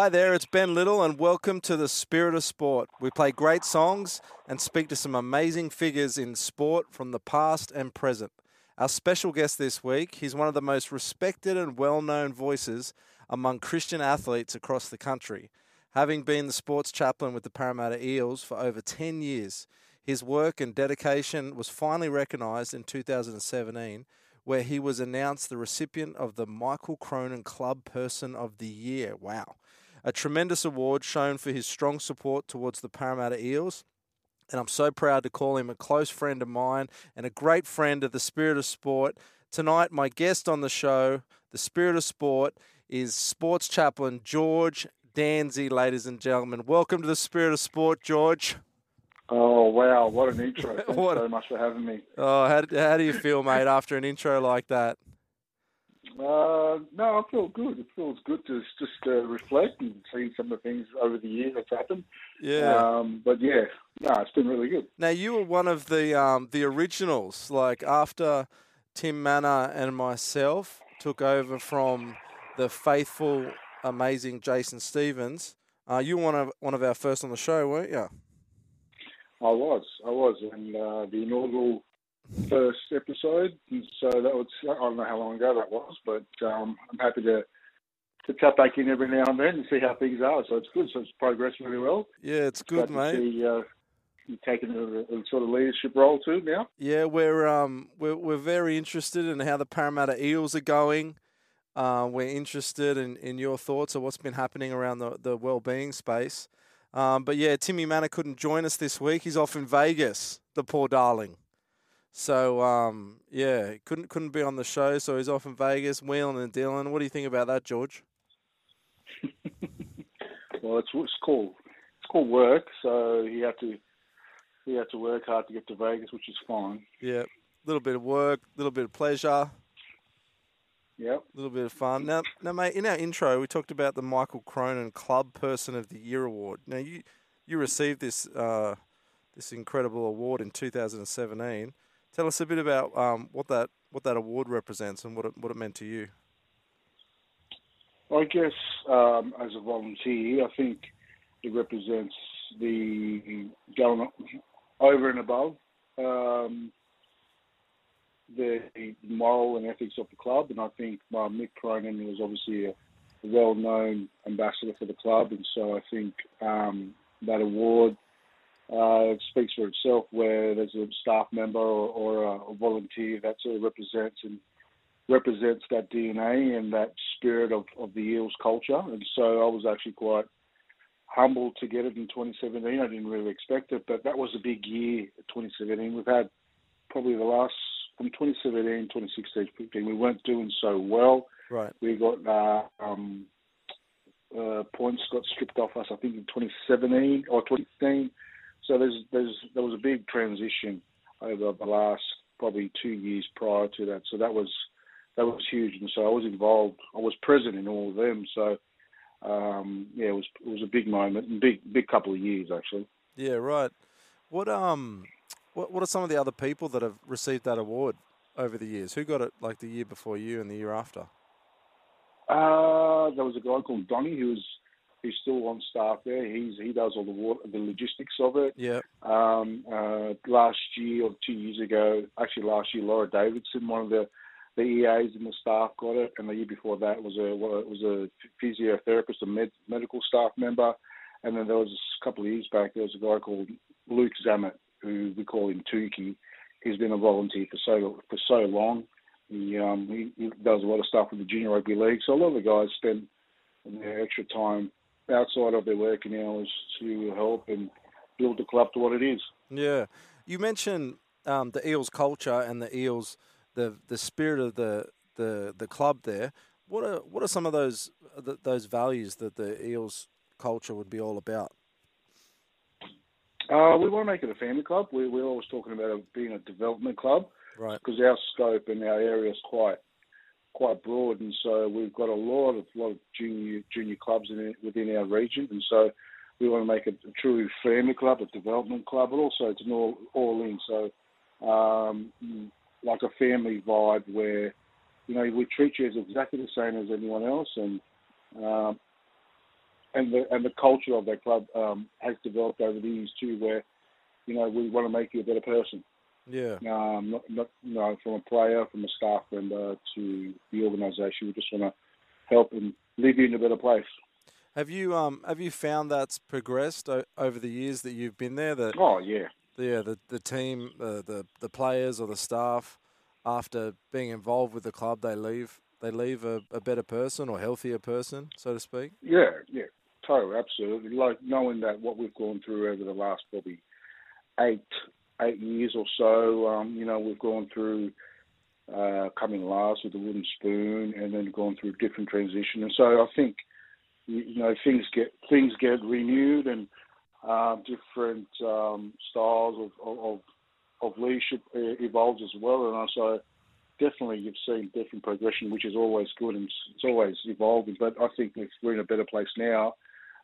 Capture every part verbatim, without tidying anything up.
Hi there, it's Ben Little and welcome to the Spirit of Sport. We play great songs and speak to some amazing figures in sport from the past and present. Our special guest this week, he's one of the most respected and well-known voices among Christian athletes across the country. Having been the sports chaplain with the Parramatta Eels for over ten years, his work and dedication was finally recognised in two thousand seventeen, where he was announced the recipient of the Michael Cronin Club Person of the Year. Wow. A tremendous award shown for his strong support towards the Parramatta Eels. And I'm so proud to call him a close friend of mine and a great friend of the Spirit of Sport. Tonight, my guest on the show, the Spirit of Sport, is sports chaplain George Dansey, ladies and gentlemen. Welcome to the Spirit of Sport, George. Oh, wow. What an intro. Thanks what a... so much for having me. Oh, how, how do you feel, mate, after an intro like that? Uh, no, I feel good. It feels good to just uh, reflect and see some of the things over the years that's happened. Yeah. Um, but yeah, no, it's been really good. Now, you were one of the um, the originals, like after Tim Mannah and myself took over from the faithful, amazing Jason Stevens. Uh, you were one of, one of our first on the show, weren't you? I was. I was. And uh, the inaugural first episode, and so that was, I don't know how long ago that was, but um, I'm happy to to tap back in every now and then and see how things are, so it's good, so it's progressed really well. Yeah, it's, it's good, mate. See, uh, you're taking a, a sort of leadership role too now. Yeah, we're, um, we're, we're very interested in how the Parramatta Eels are going. Uh, we're interested in, in your thoughts of what's been happening around the, the well-being space. Um, but yeah, Timmy Mannah couldn't join us this week. He's off in Vegas, the poor darling. So, um, yeah, couldn't couldn't be on the show, so he's off in Vegas, wheeling and dealing. What do you think about that, George? Well, it's it's called it's called work, so he had to he had to work hard to get to Vegas, which is fine. Yeah, a little bit of work, a little bit of pleasure. Yep. A little bit of fun. Now, now, mate, in our intro, we talked about the Michael Cronin Club Person of the Year award. Now, you you received this uh, this incredible award in two thousand seventeen. Tell us a bit about um, what that what that award represents and what it, what it meant to you. I guess um, as a volunteer, I think it represents the going over and above um, the moral and ethics of the club, and I think uh, Mick Cronin was obviously a well-known ambassador for the club, and so I think um, that award Uh, it speaks for itself, where there's a staff member or, or a, a volunteer that sort of represents and represents that D N A and that spirit of, of the Eels culture. And so I was actually quite humbled to get it in twenty seventeen. I didn't really expect it, but that was a big year, twenty seventeen. We've had probably the last, from twenty seventeen, twenty sixteen, fifteen, we weren't doing so well. Right. We got uh, um, uh, points got stripped off us, I think, in twenty seventeen or twenty fifteen. So there's, there's, there was a big transition over the last probably two years prior to that. So that was that was huge, and so I was involved. I was present in all of them. So um, yeah, it was it was a big moment, and big big couple of years actually. Yeah, right. What um, what what are some of the other people that have received that award over the years? Who got it like the year before you and the year after? Uh, there was a guy called Donnie who was. He's still on staff there. He's he does all the water, the logistics of it. Yeah. Um, uh, last year or two years ago, actually last year, Laura Davidson, one of the, the E As and the staff, got it. And the year before that was a well, it was a physiotherapist, a med, medical staff member. And then there was a couple of years back, there was a guy called Luke Zammit, who we call him Tukey. He's been a volunteer for so for so long. He um he, he does a lot of stuff with the junior rugby league. So a lot of the guys spend their extra time outside of their working hours to help and build the club to what it is. Yeah. You mentioned um, the Eels culture and the Eels, the the spirit of the the, the club there. What are what are some of those the, those values that the Eels culture would be all about? Uh, we want to make it a family club. We, we're always talking about being a development club. Right. Because our scope and our area is quite... quite broad, and so we've got a lot of lot of junior junior clubs in it, within our region, and so we want to make it a true family club, a development club, but also it's an all all in, so um, like a family vibe where you know we treat you as exactly the same as anyone else, and um, and the and the culture of that club um, has developed over the years too, where, you know, we want to make you a better person. Yeah. Um, not, not, you know, from a player, from a staff member to the organisation, we just want to help and leave you in a better place. Have you um have you found that's progressed o- over the years that you've been there? That oh yeah, yeah the the team, uh, the the players or the staff, after being involved with the club, they leave they leave a, a better person or healthier person, so to speak. Yeah, yeah, totally, absolutely. Like knowing that what we've gone through over the last probably eight. eight years or so, um, you know, we've gone through uh, coming last with the wooden spoon, and then gone through different transition. And so I think, you know, things get things get renewed, and uh, different um, styles of of, of leadership evolves as well. And also, definitely, you've seen different progression, which is always good, and it's always evolving. But I think we're in a better place now.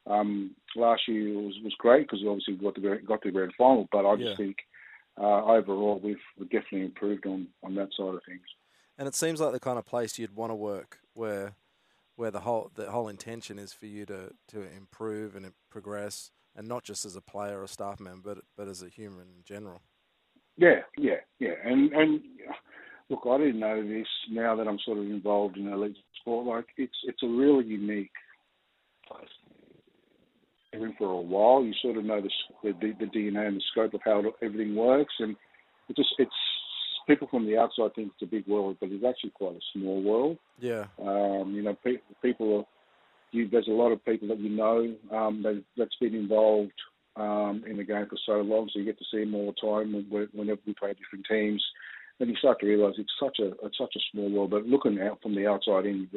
Um, last year was was great because obviously we got the got the grand final, but I just yeah. think. Uh, overall, we've definitely improved on, on that side of things. And it seems like the kind of place you'd want to work, where where the whole the whole intention is for you to, to improve and progress, and not just as a player or staff member, but but as a human in general. Yeah, yeah, yeah. And and look, I didn't know this. Now that I'm sort of involved in elite sport, like it's it's a really unique place. In for a while, you sort of know the, the, the D N A and the scope of how it, everything works, and it just it's people from the outside think it's a big world, but it's actually quite a small world. Yeah, um, you know, pe- people are, you, there's a lot of people that you know um, that, that's been involved um, in the game for so long, so you get to see them all the time whenever we play different teams, and you start to realise it's such a it's such a small world. But looking out from the outside in,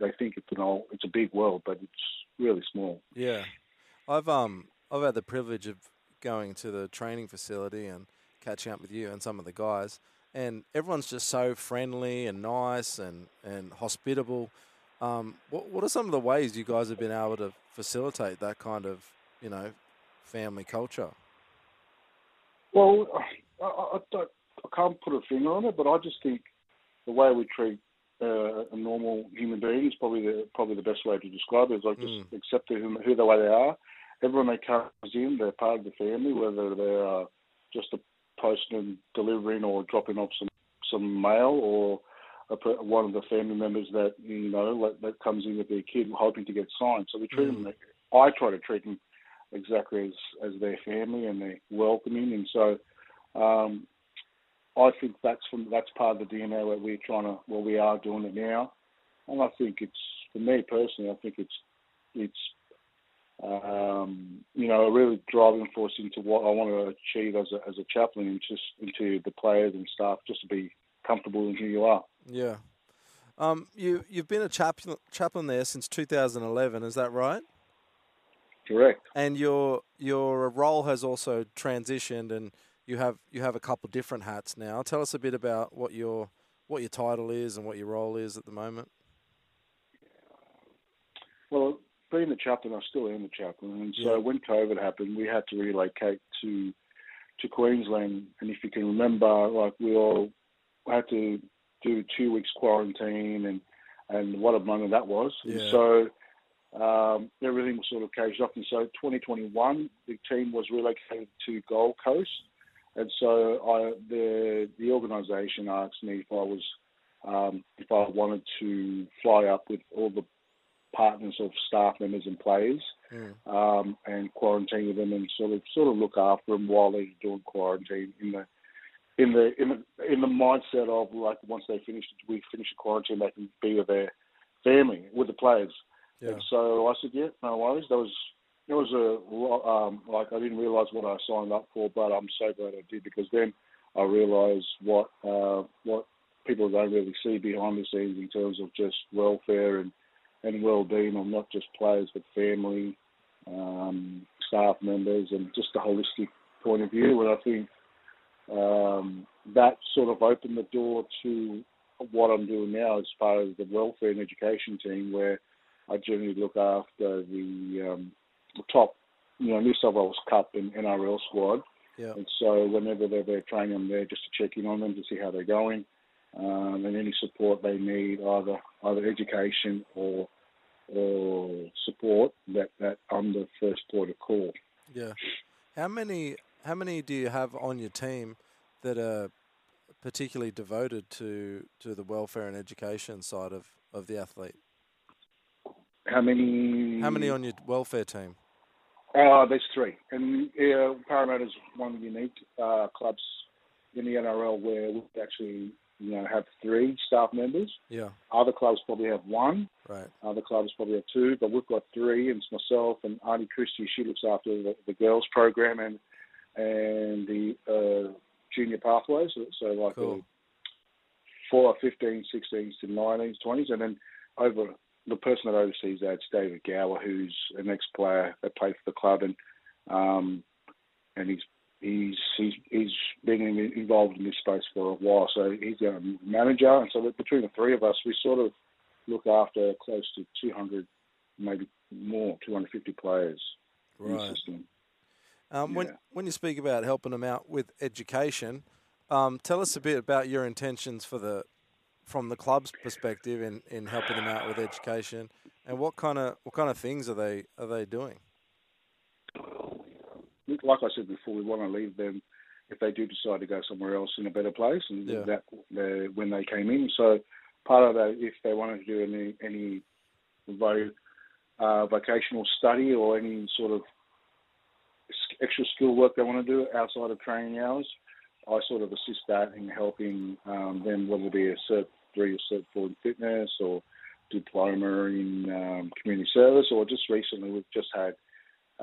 they think it's an old, it's a big world, but it's really small. Yeah. I've um I've had the privilege of going to the training facility and catching up with you and some of the guys, and everyone's just so friendly and nice and, and hospitable. Um, what what are some of the ways you guys have been able to facilitate that kind of, you know, family culture? Well, I, I, don't, I can't put a finger on it, but I just think the way we treat Uh, a normal human being is probably the probably the best way to describe it. It's like mm. just accept who, who the way they are. Everyone that comes in, they're part of the family, whether they're uh, just a postman delivering or dropping off some, some mail, or a, one of the family members that, you know, that, that comes in with their kid hoping to get signed. So we treat mm. them. I try to treat them exactly as, as their family, and they're welcoming. And so, um, I think that's from that's part of the D N A where we're trying to where we are doing it now, and I think it's for me personally. I think it's it's um, you know, a really driving force into what I want to achieve as a as a chaplain, and just into the players and staff, just to be comfortable in who you are. Yeah, um, you you've been a chaplain chaplain there since two thousand eleven, is that right? Correct. And your your role has also transitioned and. You have you have a couple different hats now. Tell us a bit about what your what your title is and what your role is at the moment. Well, being the chaplain, I still am the chaplain, and yeah. so when COVID happened, we had to relocate to to Queensland. And if you can remember, like we all had to do two weeks quarantine, and and what a moment that was. Yeah. And so. Um, everything was sort of caged off, and so twenty twenty-one, the team was relocated to Gold Coast, and so I, the the organisation asked me if I was um, if I wanted to fly up with all the partners of staff members and players, yeah. um, and quarantine with them and sort of sort of look after them while they're doing quarantine in the in the in the in the mindset of like once they finish we finish the quarantine, they can be with their family with the players. Yeah. And so I said, yeah, no worries. There was, there was a, um, like I didn't realise what I signed up for, but I'm so glad I did, because then I realised what uh, what people don't really see behind the scenes in terms of just welfare and, and well-being of not just players but family, um, staff members, and just the holistic point of view. And I think um, that sort of opened the door to what I'm doing now as part of the welfare and education team, where I generally look after the, um, the top, you know, New South Wales Cup and N R L squad. Yeah. And so whenever they're there training, I'm there just to check in on them to see how they're going, um, and any support they need, either either education or or support, that, that I'm the first port of call. Yeah. How many how many do you have on your team that are particularly devoted to, to the welfare and education side of, of the athlete? How many? How many on your welfare team? Uh, there's three. And uh, Parramatta's one of the unique uh, clubs in the N R L where we actually, you know, have three staff members. Yeah. Other clubs probably have one. Right. Other clubs probably have two, but we've got three, and it's myself and Auntie Christie. She looks after the, the girls program and and the uh, junior pathways. So, so like cool. four, fifteen, sixteens to nineteens, twenties. And then over the person that oversees that's David Gower, who's an ex-player that played for the club, and um, and he's He's, he's he's been involved in this space for a while, so he's our manager. And so between the three of us, we sort of look after close to two hundred, maybe more, two hundred fifty players right. in the system. Um, yeah. When when you speak about helping them out with education, um, tell us a bit about your intentions for the from the club's perspective in, in helping them out with education, and what kind of what kind of things are they are they doing? Like I said before, we want to leave them, if they do decide to go somewhere else, in a better place, and yeah. that uh, when they came in. So part of that, if they wanted to do any any vo- uh, vocational study or any sort of extra skill work they want to do outside of training hours, I sort of assist that in helping um, them, whether it be a Cert three or Cert four in fitness, or diploma in um, community service, or just recently we've just had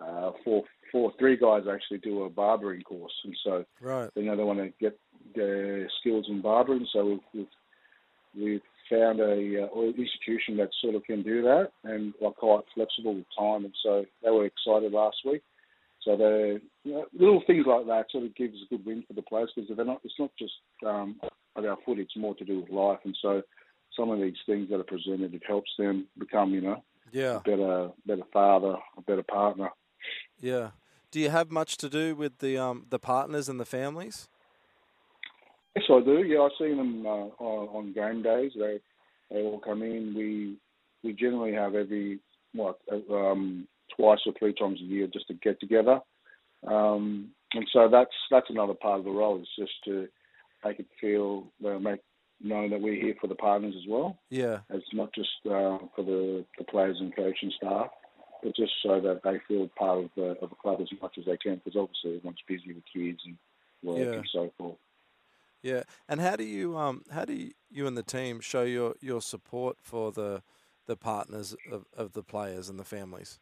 uh, four Four, three guys actually do a barbering course, and so right. you know, they want to get their skills in barbering. So we've, we've, we've found a uh, institution that sort of can do that, and are quite flexible with time. And so they were excited last week. So they, you know, little things like that sort of gives a good win for the players, because they're not. It's not just um, about footy; it's more to do with life. And so some of these things that are presented, it helps them become, you know, yeah, a better, better father, a better partner. Yeah. Do you have much to do with the um, the partners and the families? Yes, I do. Yeah, I see them uh, on game days. They they all come in. We we generally have every what um, twice or three times a year just to get together, um, and so that's that's another part of the role. It's just to make it feel uh, make know that we're here for the partners as well. Yeah, it's not just uh, for the, the players and coach and staff. But just so that they feel part of the, of the club as much as they can, because obviously everyone's busy with kids and work yeah. and so forth. Yeah, and how do you um how do you and the team show your, your support for the the partners of, of the players and the families?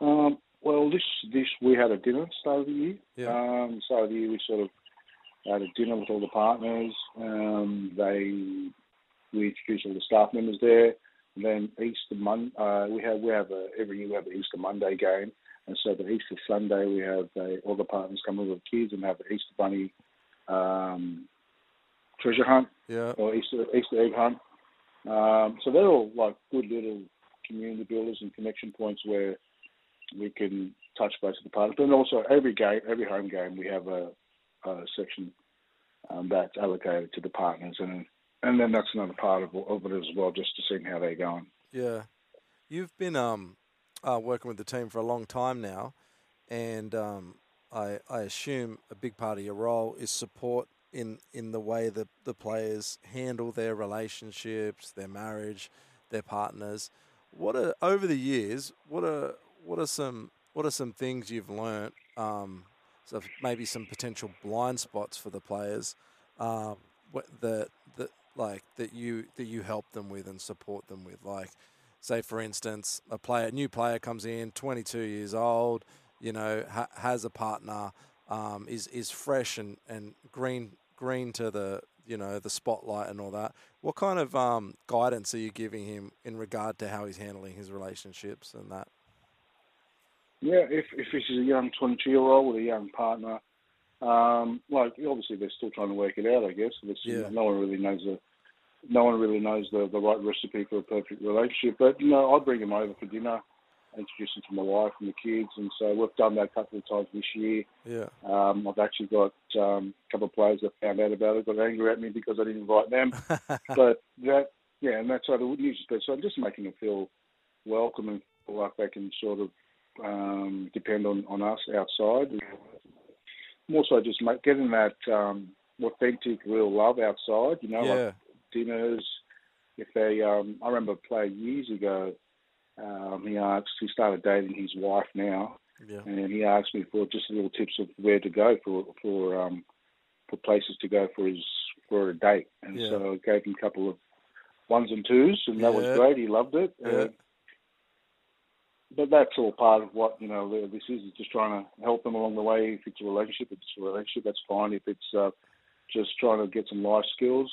Um, well, this this we had a dinner at the start of the year. Yeah. Um, start of the year we sort of had a dinner with all the partners. Um, they we introduced all the staff members there. And then Easter Monday, uh, we have we have a, every year we have an Easter Monday game, and so the Easter Sunday we have a, all the partners come over with kids and have an Easter bunny um, treasure hunt, yeah, or Easter Easter egg hunt. Um, so they're all like good little community builders and connection points where we can touch base with the partners. But also every game, every home game, we have a, a section um, that's allocated to the partners and. And then that's another part of, of it as well, just to see how they're going. Yeah. You've been um, uh, working with the team for a long time now, and um, I, I assume a big part of your role is support in, in the way that the players handle their relationships, their marriage, their partners. What are, over the years, what are what are some what are some things you've learnt, um, so maybe some potential blind spots for the players um, that that like that you that you help them with and support them with? Like, say for instance, a player, new player comes in, twenty-two years old, you know, ha- has a partner, um, is is fresh and, and green green to the, you know, the spotlight and all that. What kind of um, guidance are you giving him in regard to how he's handling his relationships and that? Yeah, if if this is a young twenty-two-year-old with a young partner. Um, like obviously they're still trying to work it out, I guess. Yeah. No one really knows the no one really knows the, the right recipe for a perfect relationship. But you know, I bring them over for dinner, introduce them to my wife and the kids, and so we've done that a couple of times this year. Yeah. Um, I've actually got um, a couple of players that found out about it, got angry at me because I didn't invite them. But that yeah, and that's what I wouldn't use. But so I'm just making them feel welcome and feel like they can sort of um, depend on, on us outside. And more so just make, getting that um, authentic, real love outside, you know, yeah. like dinners. If they, um, I remember a player years ago, um, he asked, he started dating his wife now, yeah. and he asked me for just little tips of where to go for for um, for places to go for his for a date, and yeah. so I gave him a couple of ones and twos, and that yeah. was great. He loved it. Yeah. Uh, but that's all part of what you know. This is just trying to help them along the way. If it's a relationship, if it's a relationship, that's fine. If it's uh, just trying to get some life skills.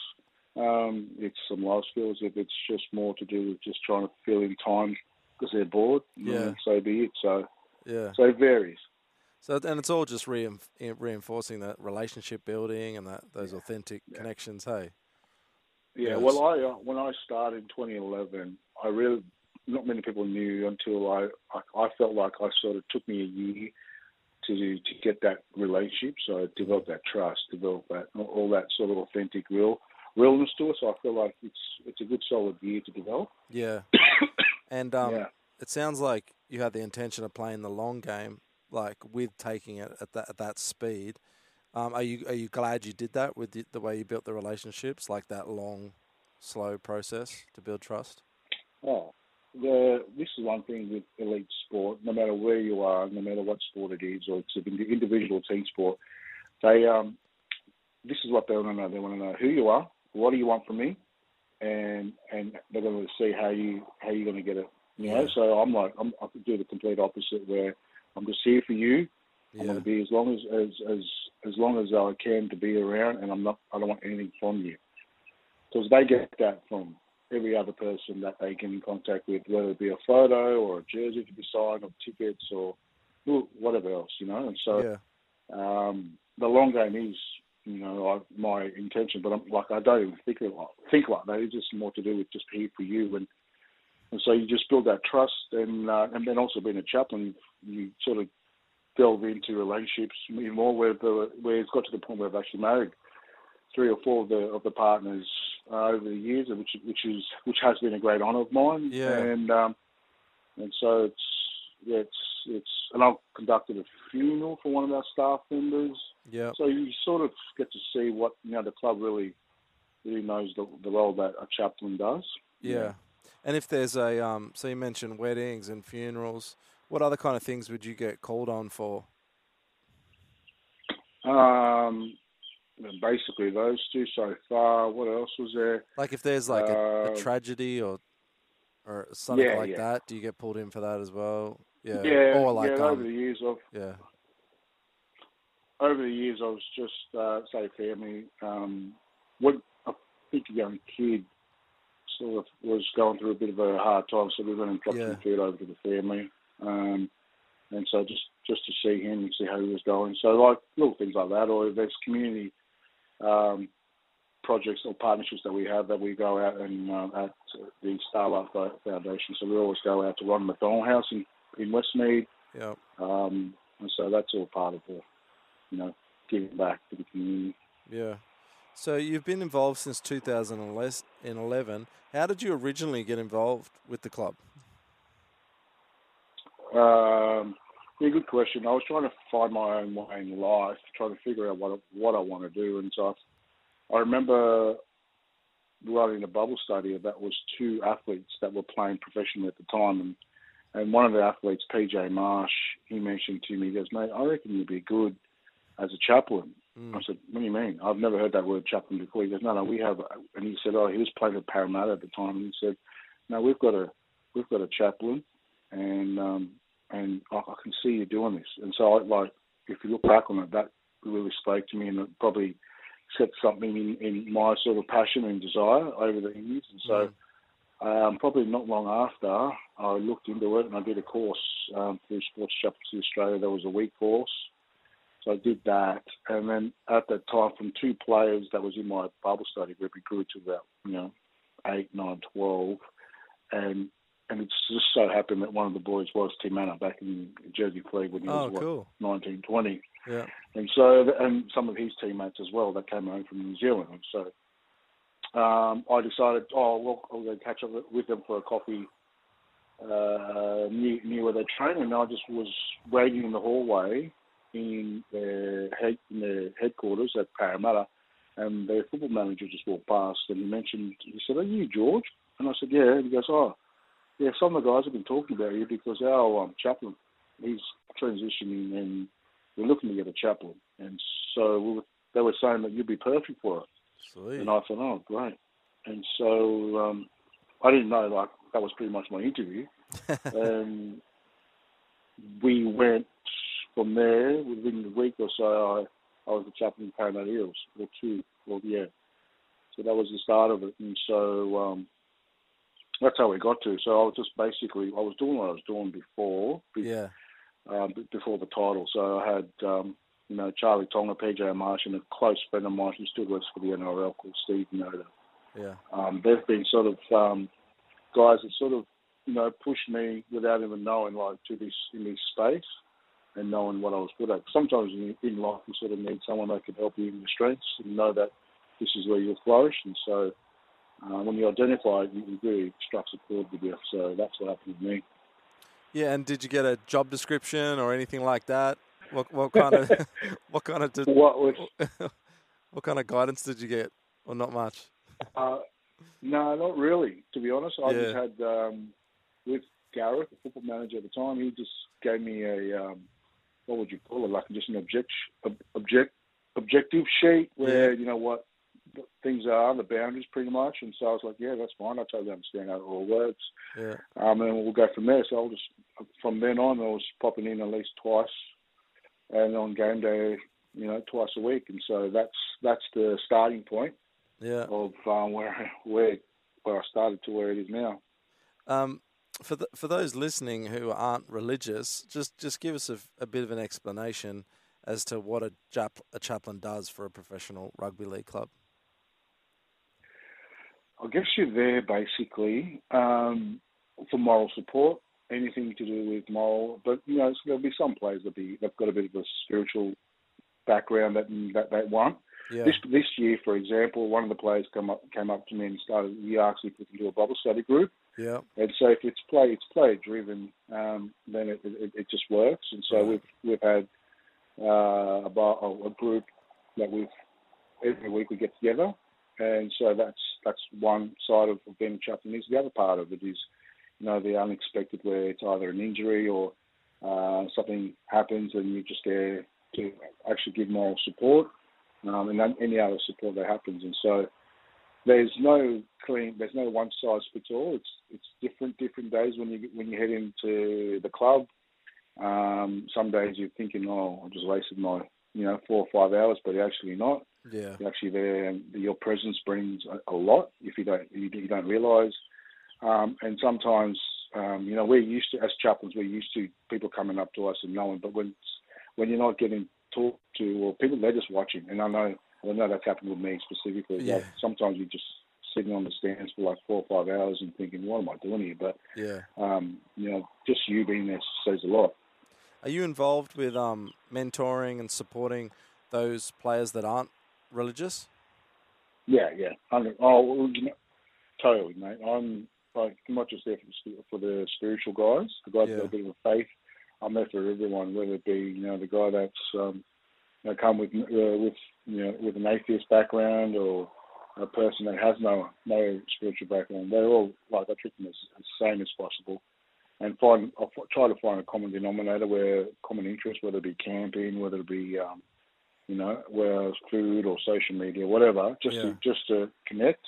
Um, it's some life skills. If it's just more to do with just trying to fill in time because they're bored, yeah. so be it. So, yeah. so it varies. So, and it's all just re- reinforcing that relationship building and that those yeah. authentic yeah. connections. Hey. Yeah. Yes. Well, I uh, when I started in twenty eleven, I really not many people knew until I, I I felt like I sort of took me a year to to get that relationship. So I developed that trust, developed that all that sort of authentic real. realness to it, so I feel like it's it's a good solid year to develop. Yeah, and um, yeah. it sounds like you had the intention of playing the long game, like with taking it at that at that speed. Um, are you are you glad you did that with the, the way you built the relationships, like that long, slow process to build trust? Oh, the this is one thing with elite sport. No matter where you are, no matter what sport it is, or it's an individual team sport, they um, this is what they want to know. They want to know who you are. What do you want from me? And and they're going to see how you how you're going to get it. You yeah. know, so I'm like I'm, I could do the complete opposite where I'm just here for you. Yeah. I'm going to be as long as, as as as long as I can to be around, and I'm not I don't want anything from you because they get that from every other person that they get in contact with, whether it be a photo or a jersey to be signed or tickets or whatever else, you know. And so yeah. um, the long game is. You know, I, my intention, but I'm like I don't even think like think like that. It's just more to do with just here for you, and and so you just build that trust, and uh, and then also being a chaplain, you sort of delve into relationships more where the, where it's got to the point where I've actually married three or four of the of the partners uh, over the years, which which is which has been a great honour of mine, yeah. and um, and so it's yeah, it's it's and I've conducted a funeral for one of our staff members. Yeah. So you sort of get to see what you know the club really, really knows the, the role that a chaplain does. Yeah. yeah. And if there's a um, so you mentioned weddings and funerals, what other kind of things would you get called on for? Um, basically those two so far. What else was there? Like if there's like uh, a, a tragedy or or something yeah, like yeah. that, do you get pulled in for that as well? Yeah. Yeah. Or like yeah, um, over the years of yeah. Over the years, I was just, uh, say, family. Um, when I think a young kid sort of was going through a bit of a hard time, so we went and dropped yeah. some food over to the family. Um, and so just, just to see him and see how he was going. So, like, little things like that. Or there's community um, projects or partnerships that we have that we go out and uh, at the Starlight Foundation. So we always go out to Ron McDonald House in, in Westmead. Yeah. Um, and so that's all part of the... you know, giving back to the community. Yeah. So you've been involved since two thousand eleven. How did you originally get involved with the club? Um, yeah, good question. I was trying to find my own way in life, trying to figure out what, what I want to do. And so I remember running a bubble study that was two athletes that were playing professionally at the time. And, and one of the athletes, P J Marsh, he mentioned to me, he goes, mate, I reckon you'd be good as a chaplain. Mm. I said, what do you mean? I've never heard that word chaplain before. He goes, no, no, we have, and he said, oh, he was playing at Parramatta at the time, and he said, no, we've got a, we've got a chaplain, and um, and I, I can see you doing this. And so, I, like, if you look back on it, that really spoke to me, and it probably set something in, in my sort of passion and desire over the years. And so, mm. um, probably not long after, I looked into it, and I did a course um, through Sports Chaplaincy Australia. There was a week course. So I did that, and then at that time, from two players that was in my Bible study group, it grew to about, you know, eight, nine, twelve, and and it's just so happened that one of the boys was Tim Mannah back in Jersey Fleet when he was, oh, what, cool. nineteen, twenty. Yeah. And so, and some of his teammates as well that came home from New Zealand. And so um, I decided, oh, well, I'll go catch up with them for a coffee uh, near, near where they train. And I just was waiting in the hallway in their, head, in their headquarters at Parramatta, and their football manager just walked past, and he mentioned, he said, "Are you George?" And I said, "Yeah." And he goes, "Oh, yeah, some of the guys have been talking about you because our um, chaplain, he's transitioning and we're looking to get a chaplain. And so we were, they were saying that you'd be perfect for it." Sweet. And I thought, oh, great. And so um, I didn't know, like, that was pretty much my interview. um, we went from there. Within a week or so, I, I was the chaplain in Parramatta Eels, or two, or yeah. So that was the start of it. And so... Um, That's how we got to. So I was just basically, I was doing what I was doing before, be, yeah. um, before the title. So I had, um, you know, Charlie Tonga, P J Marsh, and a close friend of mine who still works for the N R L called Steve Noda. Yeah. Um, they've been sort of um, guys that sort of, you know, pushed me without even knowing, like, to this, in this space and knowing what I was good at. Sometimes in, in life you sort of need someone that can help you in your strengths and know that this is where you'll flourish. And so... Uh, when you identify it, you can do extracts of cord with you. So that's what happened with me. Yeah, and did you get a job description or anything like that? What, what kind of what kind of did, what, was, what kind of guidance did you get, or not much? Uh, no, not really. To be honest, I yeah. just had um, with Gareth, the football manager at the time. He just gave me a um, what would you call it? Like just an object, object, objective sheet where yeah. you know what. Things are the boundaries pretty much, and so I was like, yeah, that's fine. I totally understand how it all works, yeah. um, and we'll go from there. So I'll just from then on, I was popping in at least twice, and on game day, you know, twice a week, and so that's that's the starting point, yeah, of um, where where where I started to where it is now. Um, for the, for those listening who aren't religious, just just give us a, a bit of an explanation as to what a chap, a chaplain does for a professional rugby league club. I guess you're there basically um, for moral support, anything to do with moral. But you know, there'll be some players that be that've got a bit of a spiritual background that that they want. Yeah. This this year, for example, one of the players come up came up to me and started. He asked if we can do a Bible study group. Yeah. And so if it's play it's player driven, um, then it, it it just works. And so yeah. we've we've had uh, about a, a group that we've every week we get together. And so that's that's one side of being a chaplain. Is the other part of it is, you know, the unexpected where it's either an injury or uh, something happens and you're just there to actually give moral support um, and any other support that happens. And so there's no clean, there's no one size fits all. It's it's different different days when you when you head into the club. Um, some days you're thinking, oh, I just wasted my you know four or five hours, but actually not. Yeah, you're actually there, and your presence brings a, a lot. If you don't, you, you don't realise. Um, and sometimes, um, you know, we're used to as chaplains, we're used to people coming up to us and knowing. But when when you're not getting talked to, or people they're just watching, and I know, I know that's happened with me specifically. Yeah. Like sometimes you're just sitting on the stands for like four or five hours and thinking, what am I doing here? But yeah, um, you know, just you being there says a lot. Are you involved with um, mentoring and supporting those players that aren't religious? Yeah, yeah. I'm, oh, you know, totally, mate. I'm like not just there for, for the spiritual guys, the guys yeah. that have a bit of faith. I'm there for everyone, whether it be you know the guy that's um, you know, come with uh, with you know with an atheist background or a person that has no no spiritual background. They're all like I treat them as, as sane as possible, and find I try to find a common denominator where common interests, whether it be camping, whether it be um, you know, whether it's food or social media, whatever, just yeah. to, just to connect,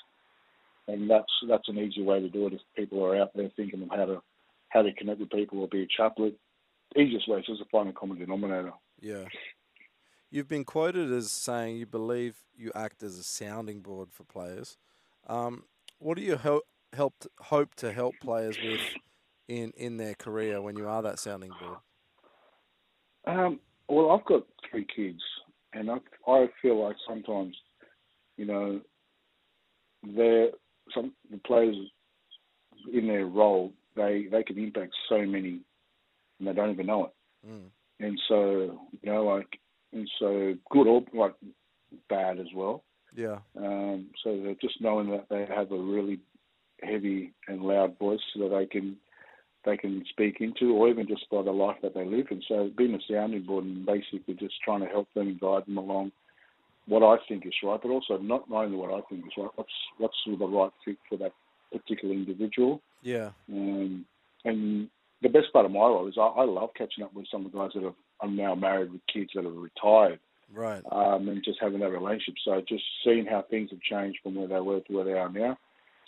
and that's that's an easy way to do it if people are out there thinking of how to how to connect with people or be a chaplain. Easiest way is just to find a common denominator. Yeah, you've been quoted as saying you believe you act as a sounding board for players. Um, what do you ho- help hope to help players with in in their career when you are that sounding board? Um, well, I've got three kids. And I, I feel like sometimes, you know, they're, some the players in their role, they, they can impact so many and they don't even know it. Mm. And so, you know, like, and so good or like bad as well. Yeah. Um, so that just knowing that they have a really heavy and loud voice that they can they can speak into, or even just by the life that they live. And so being a sounding board and basically just trying to help them and guide them along what I think is right, but also not only what I think is right, what's what's the right fit for that particular individual. Yeah. Um, and the best part of my role is I, I love catching up with some of the guys that have, I'm now married with kids that are retired. Right. Um, and just having that relationship. So just seeing how things have changed from where they were to where they are now.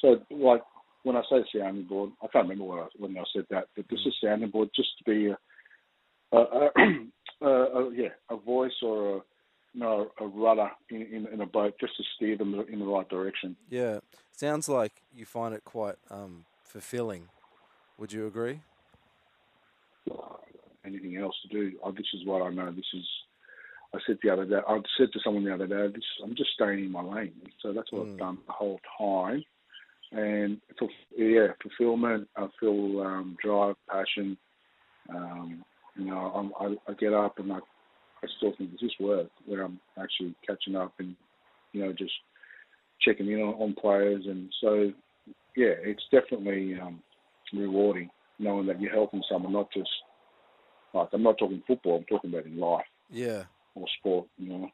So like when I say sounding board, I can't remember when I, when I said that, but this is sounding board just to be a, a, a, a, a yeah a voice or a, you know, a rudder in, in, in a boat just to steer them in the right direction. Yeah, sounds like you find it quite um, fulfilling. Would you agree? Anything else to do? Oh, this is what I know. This is. I said the other day. I said to someone the other day, this, "I'm just staying in my lane." So that's what mm. I've done the whole time. And yeah, fulfillment. I feel um, drive, passion. Um, you know, I'm, I, I get up and I, I still think, does this work? Where I'm actually catching up and, you know, just checking in on, on players. And so, yeah, it's definitely um, rewarding knowing that you're helping someone. Not just like I'm not talking football. I'm talking about in life. Yeah. Or sport, you know.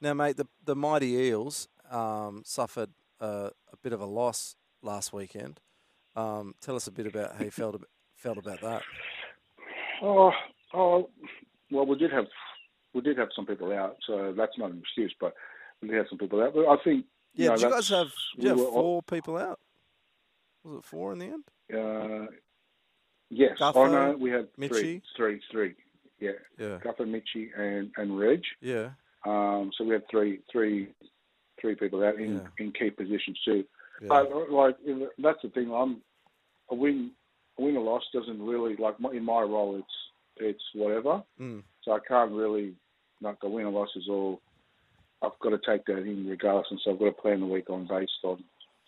Now, mate, the the mighty Eels um, suffered a, a bit of a loss last weekend. Um, tell us a bit about how you felt felt about that. Oh, oh, well, we did have we did have some people out, so that's not an excuse. But we did have some people out. But I think yeah, you know, did you guys have, did you have we were, four people out? Was it four in the end? Uh, yes. Guffo, oh no, we had Mitchie. three, three, three. Yeah, yeah. Guff and Mitchie and, and Reg. Yeah. Um, so we had three, three, three people out in, yeah. in key positions too. Yeah. But like that's the thing. I'm a win, a win or loss doesn't really like in my role. It's it's whatever. Mm. So I can't really like a win or loss is all. I've got to take that in regardless, and so I've got to plan the week on based on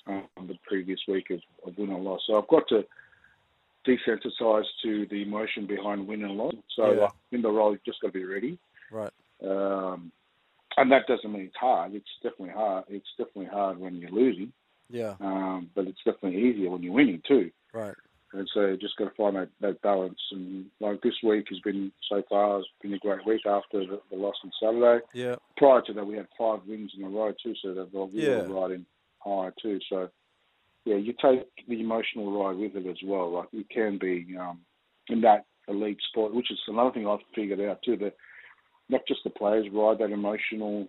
um, the previous week of, of win or loss. So I've got to desensitized to the emotion behind win and loss. So yeah. uh, in the role, you've just got to be ready. Right. Um, and that doesn't mean it's hard. It's definitely hard. It's definitely hard when you're losing. Yeah. Um, but it's definitely easier when you're winning too. Right. And so you just got to find that, that balance. And like this week has been, so far, has been a great week after the, the loss on Saturday. Yeah. Prior to that, we had five wins in a row too, so they've all yeah. riding high too. So yeah, you take the emotional ride with it as well. Like you can be um, in that elite sport, which is another thing I've figured out too. That not just the players ride that emotional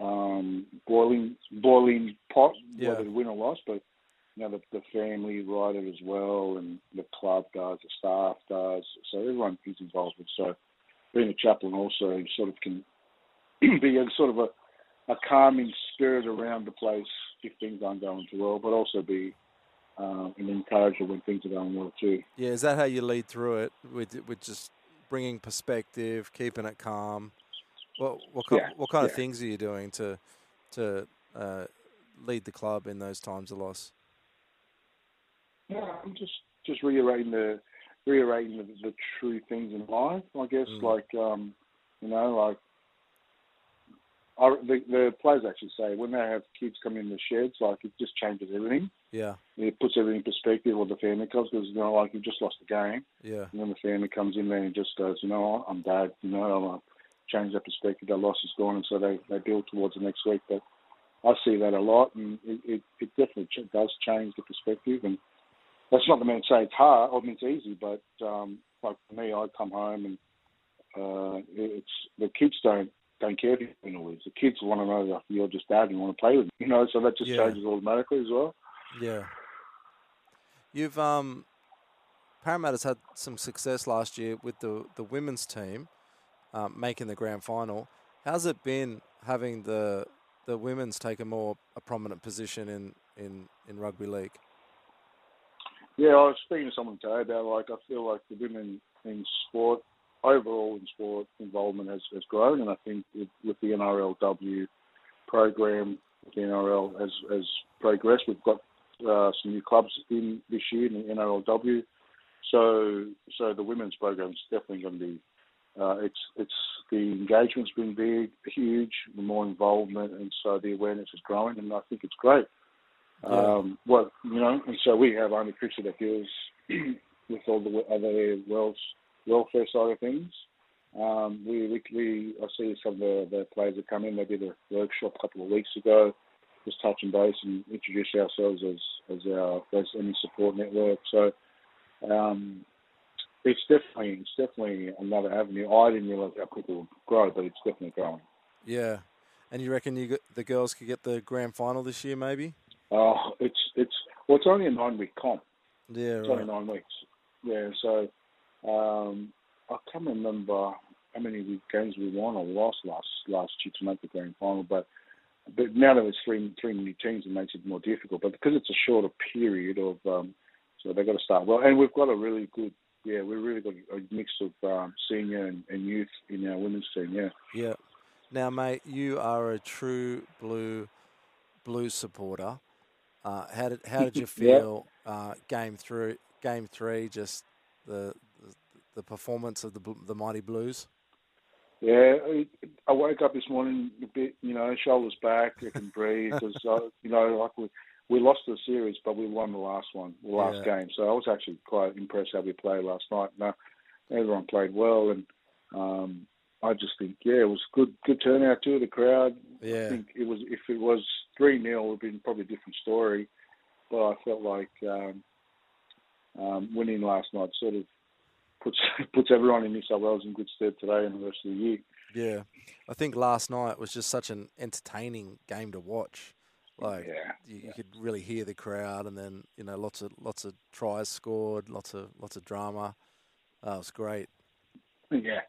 um, boiling boiling pot, yeah. whether win or loss, but you know the, the family ride it as well, and the club does, the staff does. So everyone is involved with. So being a chaplain also you sort of can be a sort of a a calming spirit around the place if things aren't going too well, but also be uh, an encourager when things are going well too. Yeah, is that how you lead through it, with with just bringing perspective, keeping it calm? What what kind, yeah, what kind yeah. of things are you doing to to uh, lead the club in those times of loss? Yeah, I'm just just reiterating the reiterating the, the true things in life, I guess. Mm. Like um, you know, like. I, the, the players actually say when they have kids come in the sheds, like it just changes everything. Yeah, it puts everything in perspective. Or the family comes because you know, like you just lost the game. Yeah, and then the family comes in there and just goes, you know, I'm dad. You know, I'll change that perspective. Their loss is gone, and so they, they build towards the next week. But I see that a lot, and it it, it definitely ch- does change the perspective. And that's not the man say it's hard. I mean, it's easy, but um, like for me, I come home and uh, it's the kids don't. don't care if you win or lose. The kids want to know that you're just dad and you want to play with them, you know, so that just yeah. changes automatically as well. Yeah. You've, um, Parramatta's had some success last year with the, the women's team um, making the grand final. How's it been having the the women's take a more a prominent position in, in, in rugby league? Yeah, I was speaking to someone today about, like, I feel like the women in sport, overall in sport, involvement has, has grown, and I think it, with the N R L W program, the N R L has, has progressed. We've got uh, some new clubs in this year in the N R L W, so so the women's program is definitely going to be Uh, it's it's the engagement's been big, huge, the more involvement, and so the awareness is growing, and I think it's great. Yeah. Um, well, you know, and so we have Auntie Christie that deals with all the other wells, welfare side of things. Um, we weekly, I see some of the, the players that come in. They did a workshop a couple of weeks ago, just touch and base and introduce ourselves as as our as any support network. So. Um, It's definitely it's definitely another avenue. I didn't realise how quick it would grow, but it's definitely growing. Yeah, and you reckon you got, the girls could get the grand final this year, maybe? Oh, it's it's well, it's only a nine week comp. Yeah, it's right. Only nine weeks. Yeah, so um, I can't remember how many games we won or lost last last year to make the grand final, but but now that it's three three new teams, it makes it more difficult. But because it's a shorter period of, um, so they've got to start well, and we've got a really good. Yeah, we've really got a mix of um, senior and, and youth in our women's team, yeah. Yeah. Now, mate, you are a true blue blue supporter. Uh, how did how did you feel yeah. uh, game through game three? Just the the performance of the the mighty Blues. Yeah, I woke up this morning a bit, you know, shoulders back, I can breathe, because uh, you know, like we. We lost the series, but we won the last one, the last yeah. game. So I was actually quite impressed how we played last night. Now, everyone played well, and um, I just think, yeah, it was good, good turnout too. The crowd, yeah. I think it was. If it was three nil, it would have been probably a different story. But I felt like um, um, winning last night sort of puts puts everyone in New South Wales in good stead today and the rest of the year. Yeah, I think last night was just such an entertaining game to watch. Like yeah, you, yeah. you could really hear the crowd, and then you know lots of lots of tries scored, lots of lots of drama. Oh, it was great. Yeah,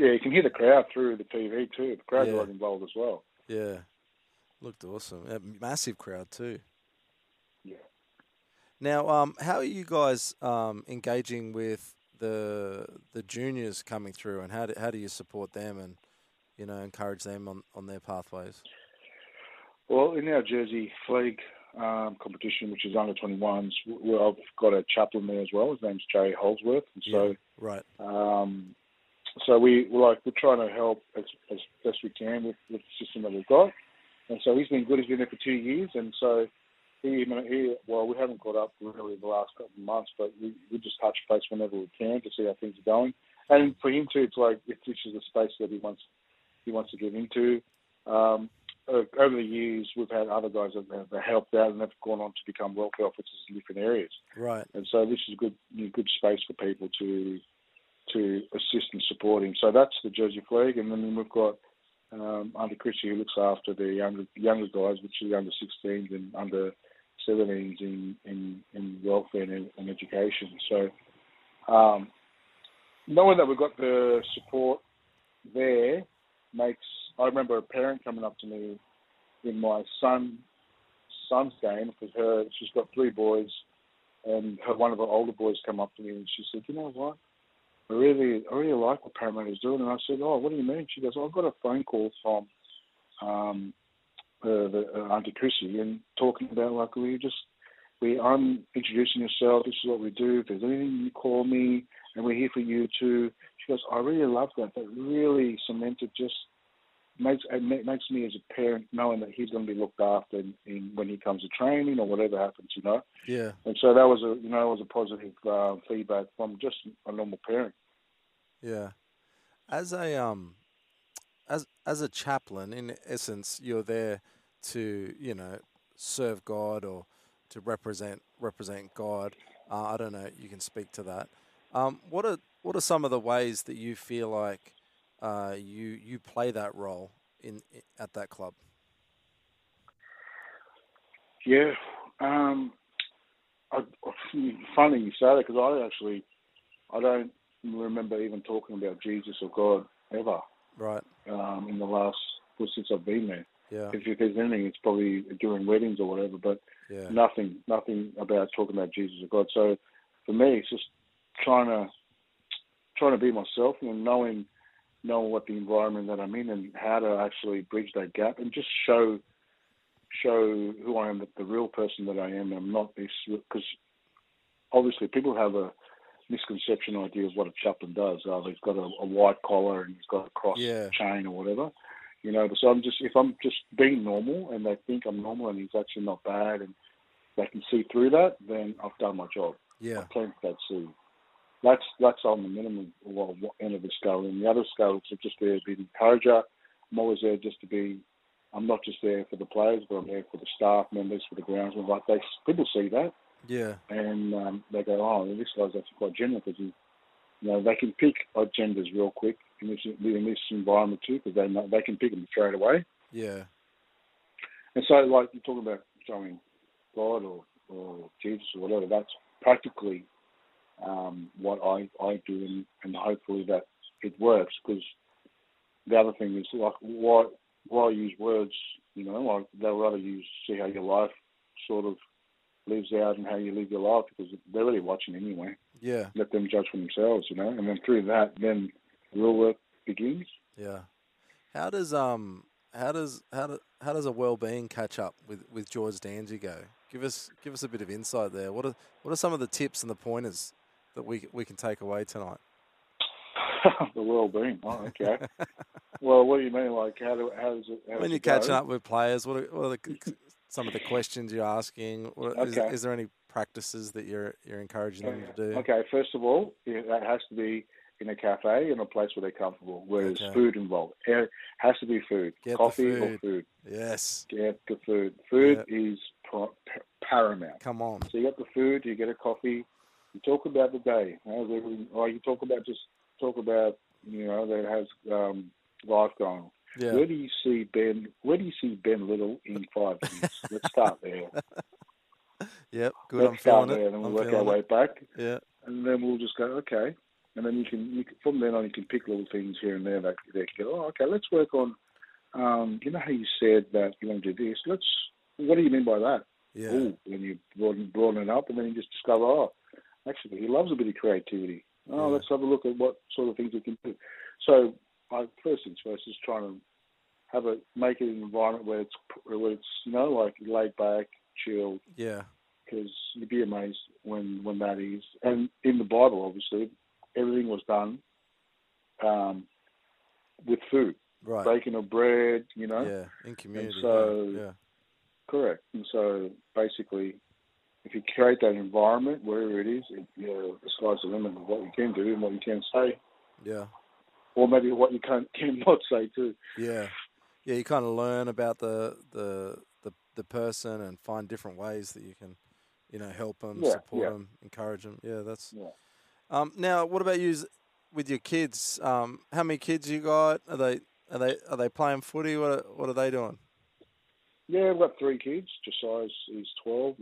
yeah, you can hear the crowd through the T V too. The crowd yeah. got involved as well. Yeah, looked awesome. A massive crowd too. Yeah. Now, um, how are you guys um, engaging with the the juniors coming through, and how do, how do you support them, and you know encourage them on, on their pathways? Well, in our Jersey League um, competition, which is under twenty-ones, well, I've got a chaplain there as well. His name's Jerry Holdsworth, and so yeah, right. Um, so we we're like we're trying to help as, as best we can with, with the system that we've got, and so he's been good. He's been there for two years, and so he, he well, we haven't caught up really the last couple of months, but we, we just touch base whenever we can to see how things are going. And for him too, it's like it teaches a space that he wants he wants to get into. Um, Over the years, we've had other guys that have helped out and have gone on to become welfare officers in different areas. Right. And so this is a good, you know, good space for people to to assist and support him. So that's the Jersey Flag. And then we've got um, Auntie Christie, who looks after the younger, younger guys, which are the under sixteens and under seventeens in, in, in welfare and, and education. So um, knowing that we've got the support there makes... I remember a parent coming up to me in my son son's game because her she's got three boys, and her one of her older boys come up to me and she said, "You know what? I really I really like what Parramatta's doing." And I said, "Oh, what do you mean?" She goes, "Oh, I got a phone call from um, uh, the, uh, Auntie Christie and talking about like we just we I'm introducing yourself. This is what we do. If there's anything, you call me, and we're here for you too." She goes, "I really love that. That really cemented just." Makes it makes me as a parent knowing that he's going to be looked after in, in, when he comes to training or whatever happens, you know." Yeah. And so that was a you know was a positive uh, feedback from just a normal parent. Yeah. As a um, as as a chaplain, in essence, you're there to you know serve God or to represent represent God. Uh, I don't know. You can speak to that. Um, what are what are some of the ways that you feel like? Uh, you you play that role in, in at that club. Yeah, um, I, funny you say that because I actually I don't remember even talking about Jesus or God ever. Right. Um, in the last well, since I've been there. Yeah. If, if there's anything, it's probably during weddings or whatever. But yeah. nothing nothing about talking about Jesus or God. So for me, it's just trying to trying to be myself and knowing. know what the environment that I'm in and how to actually bridge that gap and just show show who I am, the real person that I am. I'm not this, because obviously people have a misconception idea of what a chaplain does. Uh, he's got a, a white collar and he's got a cross yeah. chain or whatever. You know, so I'm just, if I'm just being normal and they think I'm normal and he's actually not bad and they can see through that, then I've done my job. Yeah. I planted that seed. That's, that's on the minimum well, end of the scale. And the other scale is just there to be an encourager. I'm always there just to be, I'm not just there for the players, but I'm there for the staff members, for the groundsmen. Like they, people see that. Yeah. And um, they go, oh, this guy's actually quite general because he, you know, they can pick agendas real quick in this, in this environment too, because they know, they can pick them straight away. Yeah. And so, like, you're talking about showing God or, or Jesus or whatever, that's practically um, what I, I do, and, and hopefully that it works, because the other thing is, like, why, why use words, you know, like they'll rather use, see how your life sort of lives out and how you live your life, because they're really watching anyway. Yeah. Let them judge for themselves, you know, and then through that, then real work begins. Yeah. How does um how does how do, how does a wellbeing catch up with, with George Dansey go? Give us give us a bit of insight there. What are what are some of the tips and the pointers that we we can take away tonight? The wellbeing. Oh, okay. Well, what do you mean? Like how do how does it? How when does you're it catching go? Up with players, what are, what are the some of the questions you're asking? Is, okay. is there any practices that you're you're encouraging them to do? Okay, first of all, yeah, that has to be in a cafe, in a place where they're comfortable, where okay. there's food involved. It has to be food, Get coffee the food. or food. Yes. Get the food. Food yeah. is paramount. Come on. So you get the food, you get a coffee, you talk about the day, or you talk about just talk about, you know, that has um, life going on. Yeah. Where do you see Ben? Where do you see Ben Little in five years? Let's start there. Yep, good. Let's I'm start feeling there, and then we'll I'm work our it. way back. Yeah, and then we'll just go okay, and then you can, you can from then on you can pick little things here and there that they go. Oh, okay, let's work on. Um, you know how you said that you want to do this. Let's. What do you mean by that? Yeah. Ooh, and you broaden, broaden it up, and then you just discover. Oh, actually, he loves a bit of creativity. Oh, yeah. Let's have a look at what sort of things we can do. So. I, first things first is trying to have a make it an environment where it's where it's you know like laid back, chilled. Yeah. Because you'd be amazed when when that is. And in the Bible, obviously, everything was done um, with food, right? Baking of bread, you know. Yeah, in community. And so, yeah. Correct. And so basically, if you create that environment wherever it is, it, you know, the sky's the limit of what you can do and what you can say. Yeah. Or maybe what you can't cannot say too. Yeah, yeah. You kind of learn about the the the, the person and find different ways that you can, you know, help them, yeah, support yeah. them, encourage them. Yeah, that's. Yeah. Um, now, what about you with your kids? Um, how many kids you got? Are they are they are they playing footy? What are, what are they doing? Yeah, we've got three kids. Josiah's is twelve,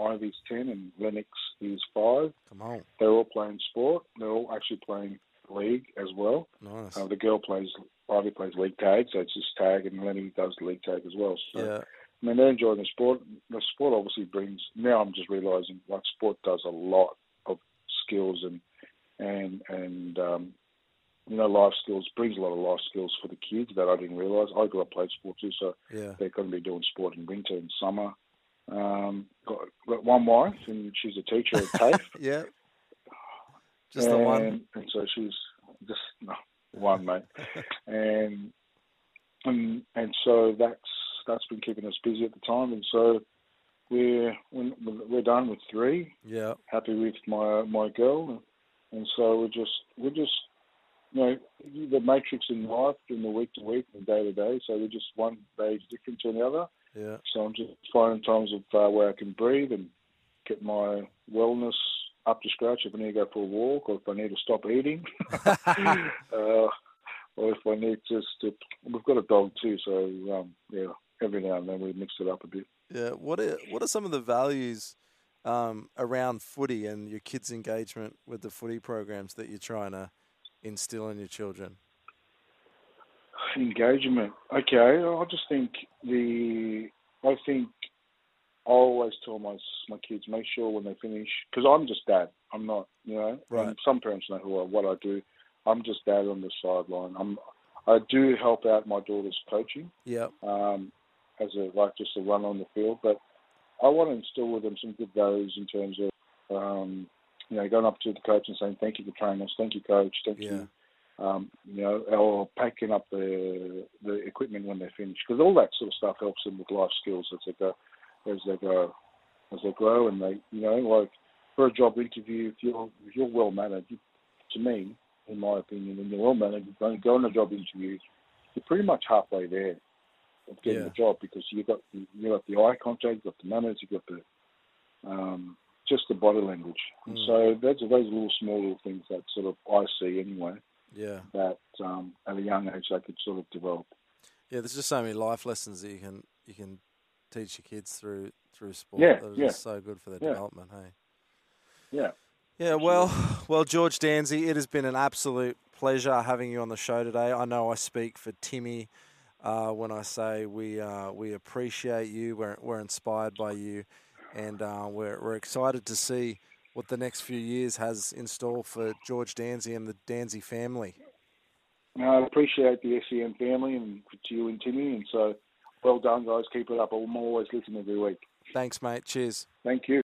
Ivy's ten, and Lennox is five. Come on. They're all playing sport. They're all actually playing league as well. Nice. Uh, the girl plays, Ivy plays league tag, so it's just tag, and Lenny does league tag as well. So, yeah. I mean, they're enjoying the sport. The sport obviously brings, now I'm just realising, like, sport does a lot of skills and, and, and um, you know, life skills, brings a lot of life skills for the kids that I didn't realise. I grew up playing sport too, so yeah. they're going to be doing sport in winter and summer. Um, got, got one wife, and she's a teacher at TAFE. yeah. Just and, the one, and so she's just no, one, mate, and and and so that's that's been keeping us busy at the time, and so we're we're done with three. Yeah, happy with my my girl, and so we're just we're just you know the matrix in life, in the week to week and day to day. So we're just one day different to another. Yeah. So I'm just finding times of uh, where I can breathe and get my wellness up to scratch. If I need to go for a walk, or if I need to stop eating, uh, or if I need just to, we've got a dog too, so um, yeah, every now and then we mix it up a bit. Yeah, what are what are some of the values um, around footy and your kids' engagement with the footy programs that you're trying to instill in your children? Engagement, okay. I just think the I think. I always tell my my kids, make sure when they finish, because I'm just dad. I'm not, you know. Right. And some parents know who I, what I do. I'm just dad on the sideline. I'm, I do help out my daughter's coaching. Yeah. Um, as a like just a run on the field, but I want to instill with them some good values in terms of um, you know, got an opportunity to coach and saying, thank you for training us, thank you, coach, thank yeah. you. Um, you know, or packing up the the equipment when they're finished, because all that sort of stuff helps them with life skills as they go, as they grow, as they grow, and they, you know, like for a job interview, if you're if you're well mannered, you, to me, in my opinion, when you're well mannered, you don't go on a job interview, you're pretty much halfway there of getting yeah. the job, because you got you got the eye contact, you've got the manners, you've got the um, just the body language. Mm. So those are those little small little things that sort of I see anyway. Yeah, that um, at a young age they could sort of develop. Yeah, there's just so many life lessons that you can you can teach your kids through through sport. Yeah, that are yeah. just so good for their yeah. development. Hey, yeah, yeah. Well, well, George Dansey, it has been an absolute pleasure having you on the show today. I know I speak for Timmy uh, when I say we uh, we appreciate you. We're we're inspired by you, and uh, we're we're excited to see what the next few years has in store for George Dansey and the Dansey family. I appreciate the S E M family and to you and Timmy, and so well done, guys. Keep it up. I'm always listening every week. Thanks, mate. Cheers. Thank you.